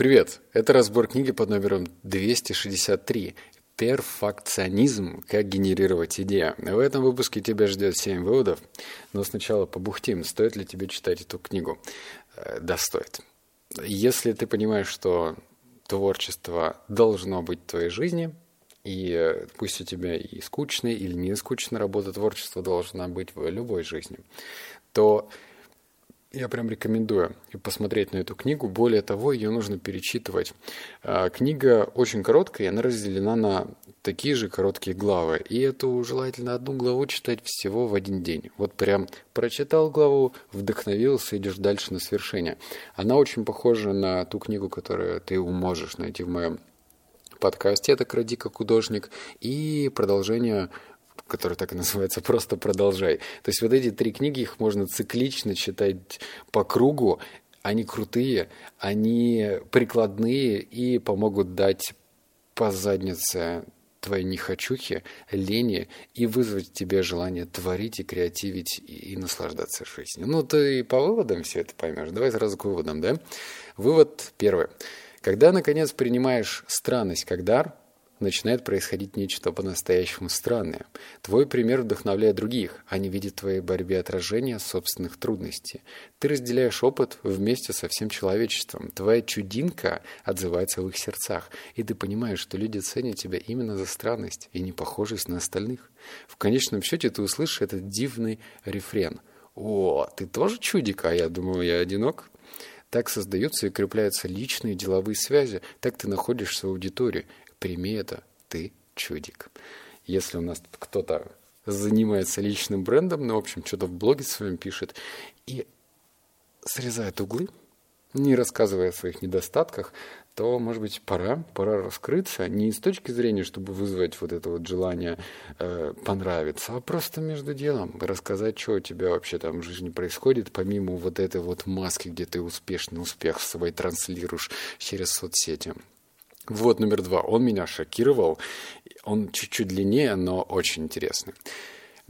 Привет! Это разбор книги под номером 263 «Перфакционизм. Как генерировать идеи». В этом выпуске тебя ждет 7 выводов, но сначала побухтим, стоит ли тебе читать эту книгу. Да, стоит. Если ты понимаешь, что творчество должно быть в твоей жизни, и пусть у тебя и скучная или не скучная работа, творчество должна быть в любой жизни, то я прям рекомендую посмотреть на эту книгу. Более того, ее нужно перечитывать. Книга очень короткая, и она разделена на такие же короткие главы. И эту желательно одну главу читать всего в один день. Вот прям прочитал главу, вдохновился, идешь дальше на свершение. Она очень похожа на ту книгу, которую ты можешь найти в моем подкасте. Это «Кради как художник» и продолжение, который так и называется «Просто продолжай». То есть вот эти три книги, их можно циклично читать по кругу. Они крутые, они прикладные и помогут дать по заднице твоей нехочухе, лени и вызвать в тебе желание творить и креативить и наслаждаться жизнью. Ну, ты по выводам все это поймешь. Давай сразу к выводам, да? Вывод первый. Когда, наконец, принимаешь странность как дар, начинает происходить нечто по-настоящему странное. Твой пример вдохновляет других. Они видят в твоей борьбе отражение собственных трудностей. Ты разделяешь опыт вместе со всем человечеством. Твоя чудинка отзывается в их сердцах. И ты понимаешь, что люди ценят тебя именно за странность и непохожесть на остальных. В конечном счете ты услышишь этот дивный рефрен. «О, ты тоже чудик, а я думал, я одинок». Так создаются и крепляются личные деловые связи. Так ты находишься в аудитории. Прими это, ты чудик. Если у нас кто-то занимается личным брендом, ну, в общем, что-то в блоге своем пишет и срезает углы, не рассказывая о своих недостатках, то, может быть, пора раскрыться. Не с точки зрения, чтобы вызвать вот это вот желание понравиться, а просто между делом рассказать, что у тебя вообще там в жизни происходит, помимо вот этой вот маски, где ты успешный успех свой транслируешь через соцсети. Вот номер два. Он меня шокировал. Он чуть-чуть длиннее, но очень интересный.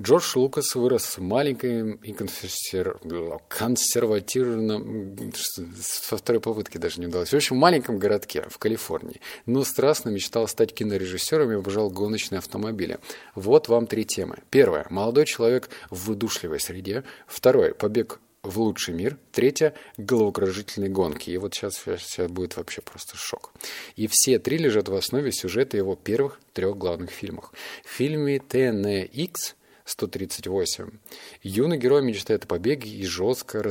Джордж Лукас вырос в маленьком и консервативном... Со второй попытки даже не удалось. В общем, в маленьком городке в Калифорнии. Но страстно мечтал стать кинорежиссером и обожал гоночные автомобили. Вот вам три темы. Первая. Молодой человек в выдушливой среде. Второй. Побег в лучший мир. Третья – головокружительные гонки. И вот сейчас будет вообще просто шок. И все три лежат в основе сюжета его первых трех главных фильмов. В фильме TNX-138 юный герой мечтает о побеге и жестко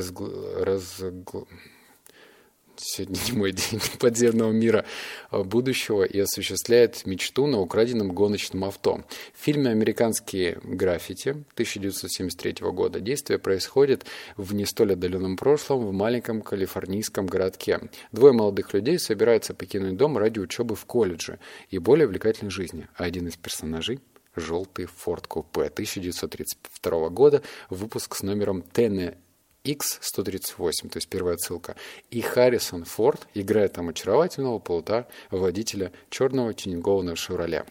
Сегодня не мой день подземного мира будущего и осуществляет мечту на украденном гоночном авто. В фильме «Американские граффити» 1973 года действие происходит в не столь отдаленном прошлом в маленьком калифорнийском городке. Двое молодых людей собираются покинуть дом ради учебы в колледже и более увлекательной жизни. А один из персонажей – желтый Ford Coupe 1932 года, выпуск с номером TNX-138. То есть первая отсылка. И Харрисон Форд играет там очаровательного плута водителя черного тюнингованного «Шевроле».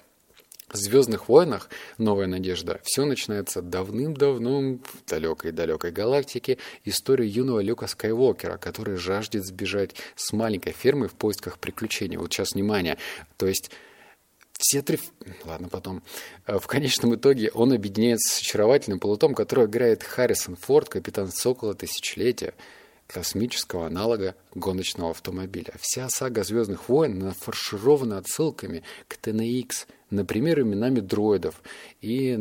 В «Звездных войнах. Новая надежда» все начинается давным-давно в далекой-далекой галактике истории юного Люка Скайуокера, который жаждет сбежать с маленькой фермы в поисках приключений. Вот сейчас внимание. То есть все три... Ладно, потом. В конечном итоге он объединяется с очаровательным плутом, который играет Харрисон Форд, капитан «Сокола» тысячелетия, космического аналога гоночного автомобиля. Вся сага «Звездных войн» нафарширована отсылками к TNX, например, именами дроидов и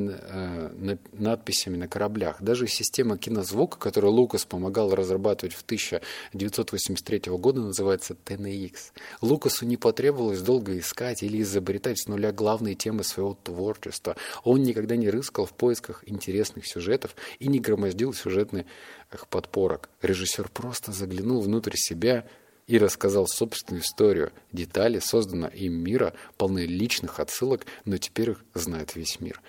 надписями на кораблях. Даже система кинозвука, которую Лукас помогал разрабатывать в 1983 году, называется TNX. Лукасу не потребовалось долго искать или изобретать с нуля главные темы своего творчества. Он никогда не рыскал в поисках интересных сюжетов и не громоздил сюжетных подпорок. Режиссер просто заглянул внутрь себя и рассказал собственную историю. Детали созданного им мира, полны личных отсылок, но теперь их знает весь мир.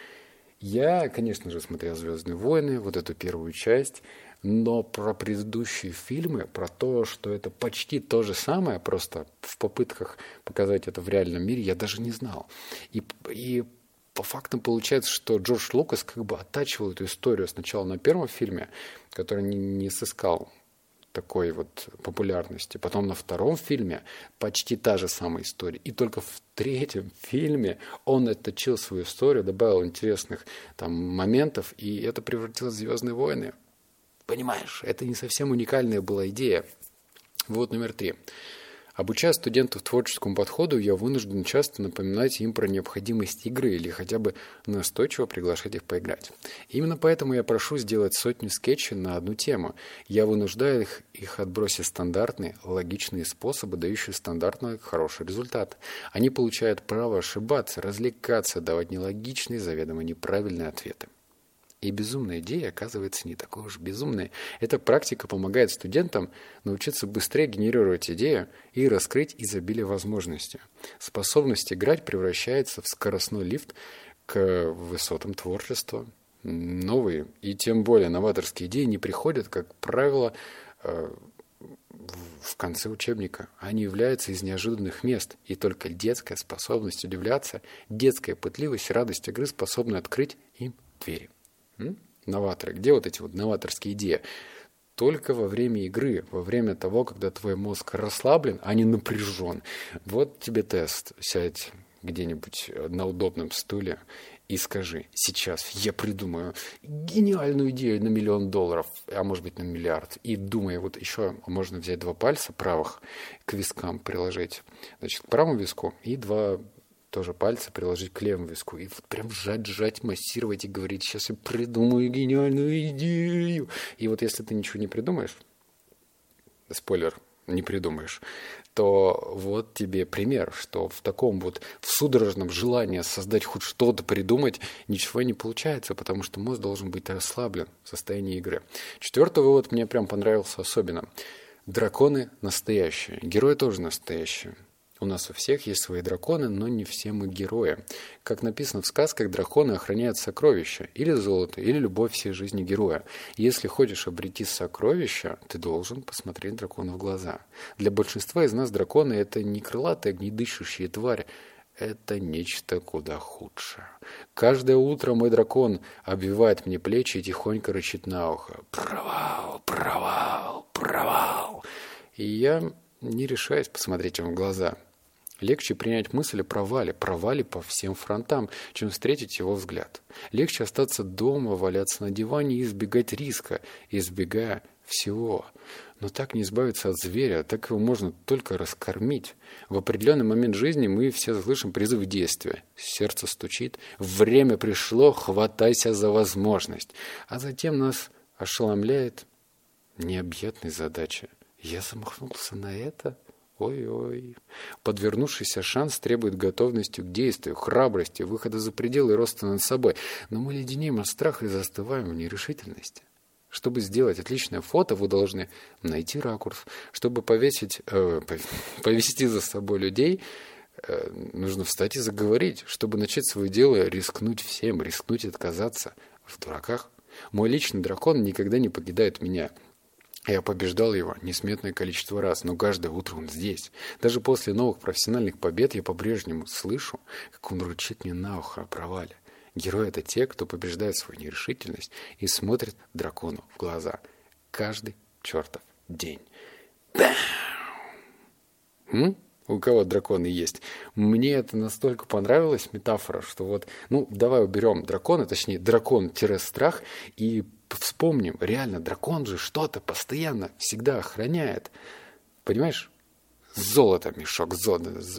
Я, конечно же, смотрел «Звездные войны», вот эту первую часть, но про предыдущие фильмы, про то, что это почти то же самое, просто в попытках показать это в реальном мире, я даже не знал. И по фактам получается, что Джордж Лукас как бы оттачивал эту историю сначала на первом фильме, который не сыскал такой вот популярности. Потом на втором фильме почти та же самая история. И только в третьем фильме он отточил свою историю, добавил интересных там моментов, и это превратилось в «Звездные войны». Понимаешь, это не совсем уникальная была идея. Вывод номер 3. Обучая студентов творческому подходу, я вынужден часто напоминать им про необходимость игры или хотя бы настойчиво приглашать их поиграть. Именно поэтому я прошу сделать сотню скетчей на одну тему. Я вынуждаю их отбросить стандартные, логичные способы, дающие стандартный хороший результат. Они получают право ошибаться, развлекаться, давать нелогичные, заведомо неправильные ответы. И безумная идея оказывается не такой уж безумной. Эта практика помогает студентам научиться быстрее генерировать идею и раскрыть изобилие возможностей. Способность играть превращается в скоростной лифт к высотам творчества. Новые и тем более новаторские идеи не приходят, как правило, в конце учебника. Они являются из неожиданных мест, и только детская способность удивляться, детская пытливость, радость игры способны открыть им двери. Новаторы. Где вот эти вот новаторские идеи? Только во время игры, во время того, когда твой мозг расслаблен, а не напряжен. Вот тебе тест. Сядь где-нибудь на удобном стуле и скажи: сейчас я придумаю гениальную идею на $1 миллион, а может быть на миллиард. И думай, вот еще можно взять два пальца правых к вискам приложить, значит, к правому виску, и два тоже пальцы приложить к левому виску и вот прям сжать, массировать и говорить: сейчас я придумаю гениальную идею. И вот если ты ничего не придумаешь, спойлер, не придумаешь, то вот тебе пример, что в таком вот в судорожном желании создать хоть что-то, придумать, ничего не получается, потому что мозг должен быть расслаблен в состоянии игры. 4-й вывод мне прям понравился особенно. Драконы настоящие, герои тоже настоящие. У нас у всех есть свои драконы, но не все мы герои. Как написано в сказках, драконы охраняют сокровища, или золото, или любовь всей жизни героя. Если хочешь обрети сокровища, ты должен посмотреть дракону в глаза. Для большинства из нас драконы – это не крылатая, огнедышащая тварь, это нечто куда худшее. Каждое утро мой дракон обвивает мне плечи и тихонько рычит на ухо: «Провал, провал, провал!» И я не решаюсь посмотреть ему в глаза. Легче принять мысль о провале по всем фронтам, чем встретить его взгляд. Легче остаться дома, валяться на диване и избегать риска, избегая всего. Но так не избавиться от зверя, так его можно только раскормить. В определенный момент жизни мы все слышим призыв действия. Сердце стучит, время пришло, хватайся за возможность. А затем нас ошеломляет необъятная задача. Я замахнулся на это? Ой-ой. Подвернувшийся шанс требует готовности к действию, храбрости, выхода за пределы и роста над собой. Но мы леденеем от страха и застываем в нерешительности. Чтобы сделать отличное фото, вы должны найти ракурс. Чтобы повести за собой людей, нужно встать и заговорить. Чтобы начать свое дело, рискнуть всем, рискнуть и отказаться. В дураках. Мой личный дракон никогда не покидает меня. Я побеждал его несметное количество раз, но каждое утро он здесь. Даже после новых профессиональных побед я по-прежнему слышу, как он рычит мне на ухо о провале. Герои – это те, кто побеждает свою нерешительность и смотрит дракону в глаза. Каждый чертов день. У кого драконы есть. Мне это настолько понравилась метафора, что вот, давай уберем дракона, точнее дракон-страх, и вспомним, реально, дракон же что-то постоянно всегда охраняет. Понимаешь? Золото, мешок,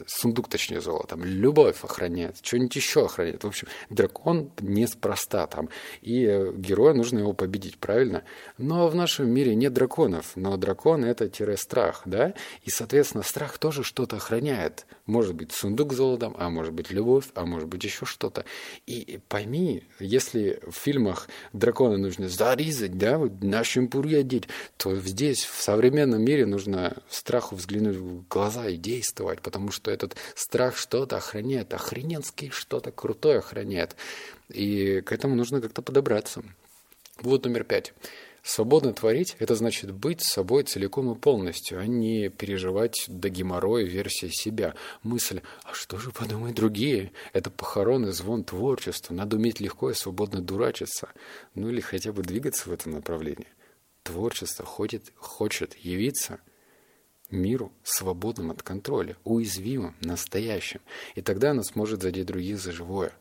сундук, точнее, золотом. Любовь охраняет, что-нибудь еще охраняет. В общем, дракон неспроста там. И герою нужно его победить, правильно? Но в нашем мире нет драконов. Но дракон – это страх, да? И, соответственно, страх тоже что-то охраняет. Может быть, сундук с золотом, а может быть, любовь, а может быть, еще что-то. И пойми, если в фильмах дракона нужно зарезать, да, вот на шампуре одеть, то здесь, в современном мире, нужно страху взглянуть в глаза и действовать, потому что этот страх что-то охраняет, охрененский что-то крутое охраняет. И к этому нужно как-то подобраться. Вот номер 5. Свободно творить – это значит быть собой целиком и полностью, а не переживать до геморроя версии себя. Мысль «а что же подумают другие?» – это похоронный звон творчества. Надо уметь легко и свободно дурачиться. Или хотя бы двигаться в этом направлении. творчество хочет явиться миру свободным от контроля, уязвимым, настоящим. И тогда оно сможет задеть других за живое,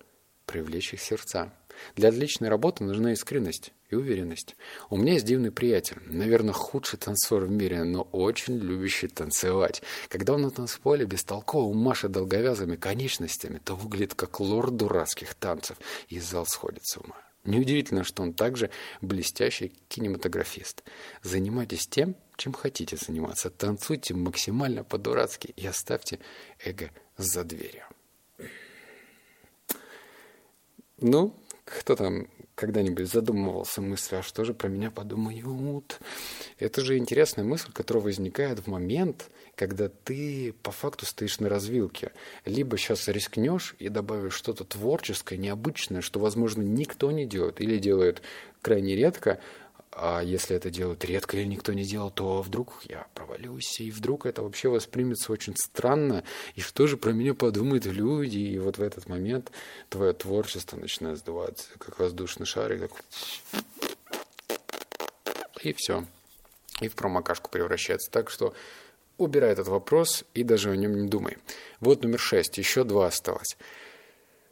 привлечь их сердца. Для отличной работы нужна искренность и уверенность. У меня есть дивный приятель, наверное, худший танцор в мире, но очень любящий танцевать. Когда он на танцполе бестолково машет долговязыми конечностями, то выглядит как лорд дурацких танцев, и зал сходит с ума. Неудивительно, что он также блестящий кинематографист. Занимайтесь тем, чем хотите заниматься. Танцуйте максимально по-дурацки и оставьте эго за дверью. Ну, кто там когда-нибудь задумывался мыслью, а что же про меня подумают? Это же интересная мысль, которая возникает в момент, когда ты по факту стоишь на развилке. Либо сейчас рискнешь и добавишь что-то творческое, необычное, что, возможно, никто не делает или делает крайне редко. А если это делают редко или никто не делал, то вдруг я провалюсь, и вдруг это вообще воспримется очень странно, и что же про меня подумают люди, и вот в этот момент твое творчество начинает сдуваться, как воздушный шарик, так... и все, и в промокашку превращается, так что убирай этот вопрос и даже о нем не думай. Вот номер 6, еще 2 осталось.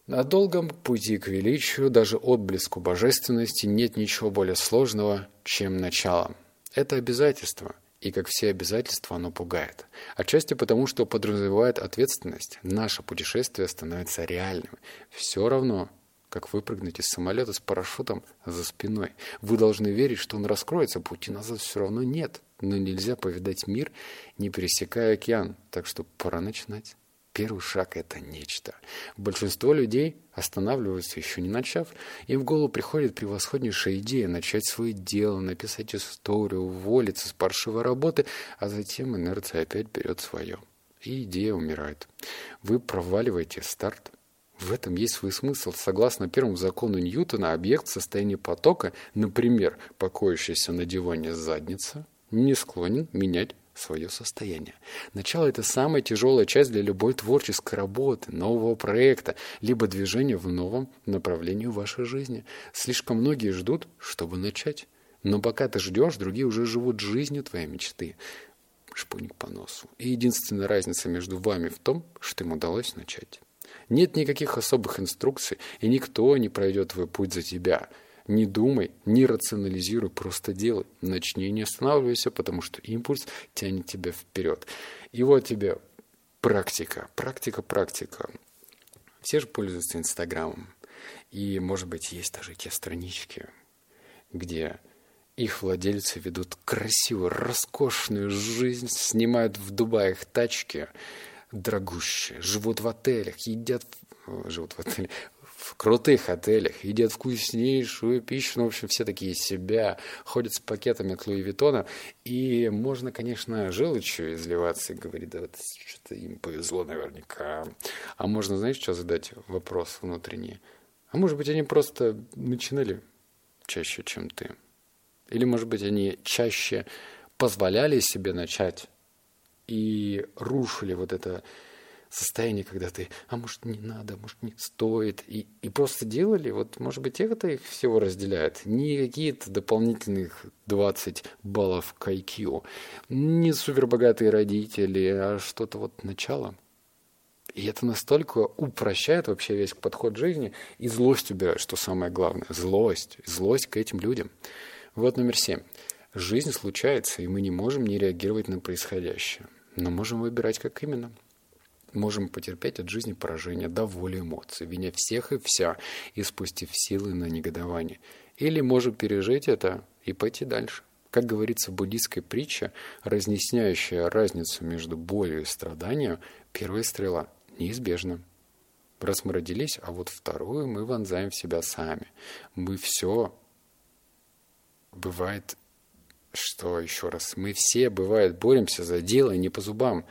На долгом пути к величию, даже отблеску божественности, нет ничего более сложного, чем начало. Это обязательство, и, как все обязательства, оно пугает. Отчасти потому, что подразумевает ответственность. Наше путешествие становится реальным. Все равно, как выпрыгнуть из самолета с парашютом за спиной. Вы должны верить, что он раскроется, пути назад все равно нет. Но нельзя повидать мир, не пересекая океан, так что пора начинать. Первый шаг – это нечто. Большинство людей останавливаются, еще не начав. Им в голову приходит превосходнейшая идея – начать свое дело, написать историю, уволиться с паршивой работы, а затем инерция опять берет свое. И идея умирает. Вы проваливаете старт. В этом есть свой смысл. Согласно первому закону Ньютона, объект в состоянии потока, например, покоящийся на диване задница, не склонен менять свое состояние. Начало – это самая тяжелая часть для любой творческой работы, нового проекта, либо движения в новом направлении вашей жизни. Слишком многие ждут, чтобы начать. Но пока ты ждешь, другие уже живут жизнью твоей мечты. Шпуник по носу. И единственная разница между вами в том, что им удалось начать. Нет никаких особых инструкций, и никто не пройдет твой путь за тебя. Не думай, не рационализируй, просто делай. Начни и не останавливайся, потому что импульс тянет тебя вперед. И вот тебе практика. Все же пользуются Инстаграмом. И, может быть, есть даже те странички, где их владельцы ведут красивую, роскошную жизнь, снимают в Дубае тачки дорогущие, живут в отелях, в крутых отелях, едят вкуснейшую пищу, ну, в общем, все такие себя, ходят с пакетами от Луи Виттона, и можно, конечно, желчью изливаться и говорить, да, вот что-то им повезло наверняка. А можно, знаешь, что задать вопрос внутренний? А может быть, они просто начинали чаще, чем ты? Или, может быть, они чаще позволяли себе начать и рушили вот это состояние, когда ты, а может не надо, может не стоит, и просто делали, вот может быть это их всего разделяет, не какие-то дополнительных 20 баллов к IQ, не супербогатые родители, а что-то вот начало. И это настолько упрощает вообще весь подход к жизни, и злость убирает, что самое главное, злость к этим людям. Вот номер 7. Жизнь случается, и мы не можем не реагировать на происходящее, но можем выбирать, как именно. Можем потерпеть от жизни поражение, доволе эмоций, виня всех и вся, и спустив силы на негодование. Или можем пережить это и пойти дальше. Как говорится в буддийской притче, разъясняющая разницу между болью и страданием, первая стрела неизбежна. Раз мы родились, а вот вторую мы вонзаем в себя сами. Мы все, бывает, боремся за дело и не по зубам.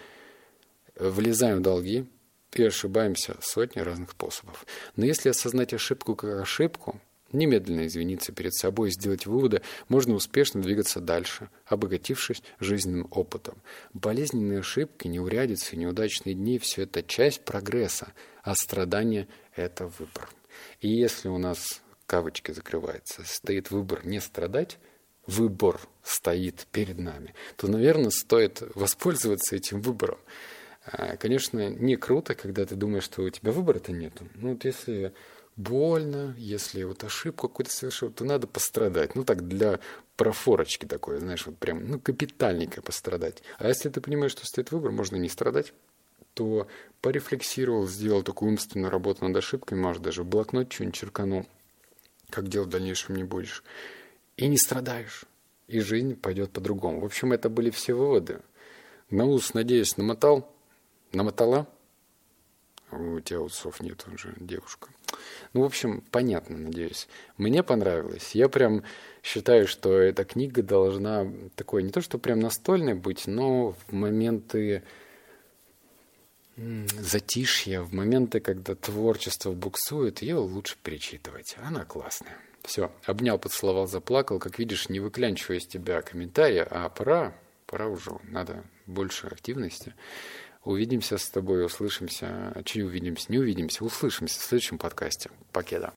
Влезаем в долги и ошибаемся сотни разных способов. Но если осознать ошибку как ошибку, немедленно извиниться перед собой и сделать выводы, можно успешно двигаться дальше, обогатившись жизненным опытом. Болезненные ошибки, неурядицы, неудачные дни – все это часть прогресса, а страдание – это выбор. И если у нас, кавычки закрываются, стоит выбор не страдать, выбор стоит перед нами, то, наверное, стоит воспользоваться этим выбором. Конечно, не круто, когда ты думаешь, что у тебя выбора-то нету. Ну, вот если больно, если вот ошибку какую-то совершил, то надо пострадать. Ну, так, для профорочки такой, знаешь, вот прям, ну, капитальненько пострадать. А если ты понимаешь, что стоит выбор, можно не страдать, то порефлексировал, сделал такую умственную работу над ошибками, может, даже в блокнот что-нибудь черканул, как делать в дальнейшем не будешь. И не страдаешь, и жизнь пойдет по-другому. В общем, это были все выводы. На ус, надеюсь, намотал, намотала. У тебя усов нет, он же девушка. Ну, в общем, понятно, надеюсь. Мне понравилось. Я прям считаю, что эта книга должна такой, не то что прям настольной быть, но в моменты затишья, в моменты, когда творчество буксует, ее лучше перечитывать. Она классная. Все, обнял, поцеловал, заплакал. Как видишь, не выклянчиваю из тебя комментария, а пора уже, надо больше активности. Увидимся с тобой, услышимся. Чьи увидимся? Не увидимся, услышимся в следующем подкасте. Покеда.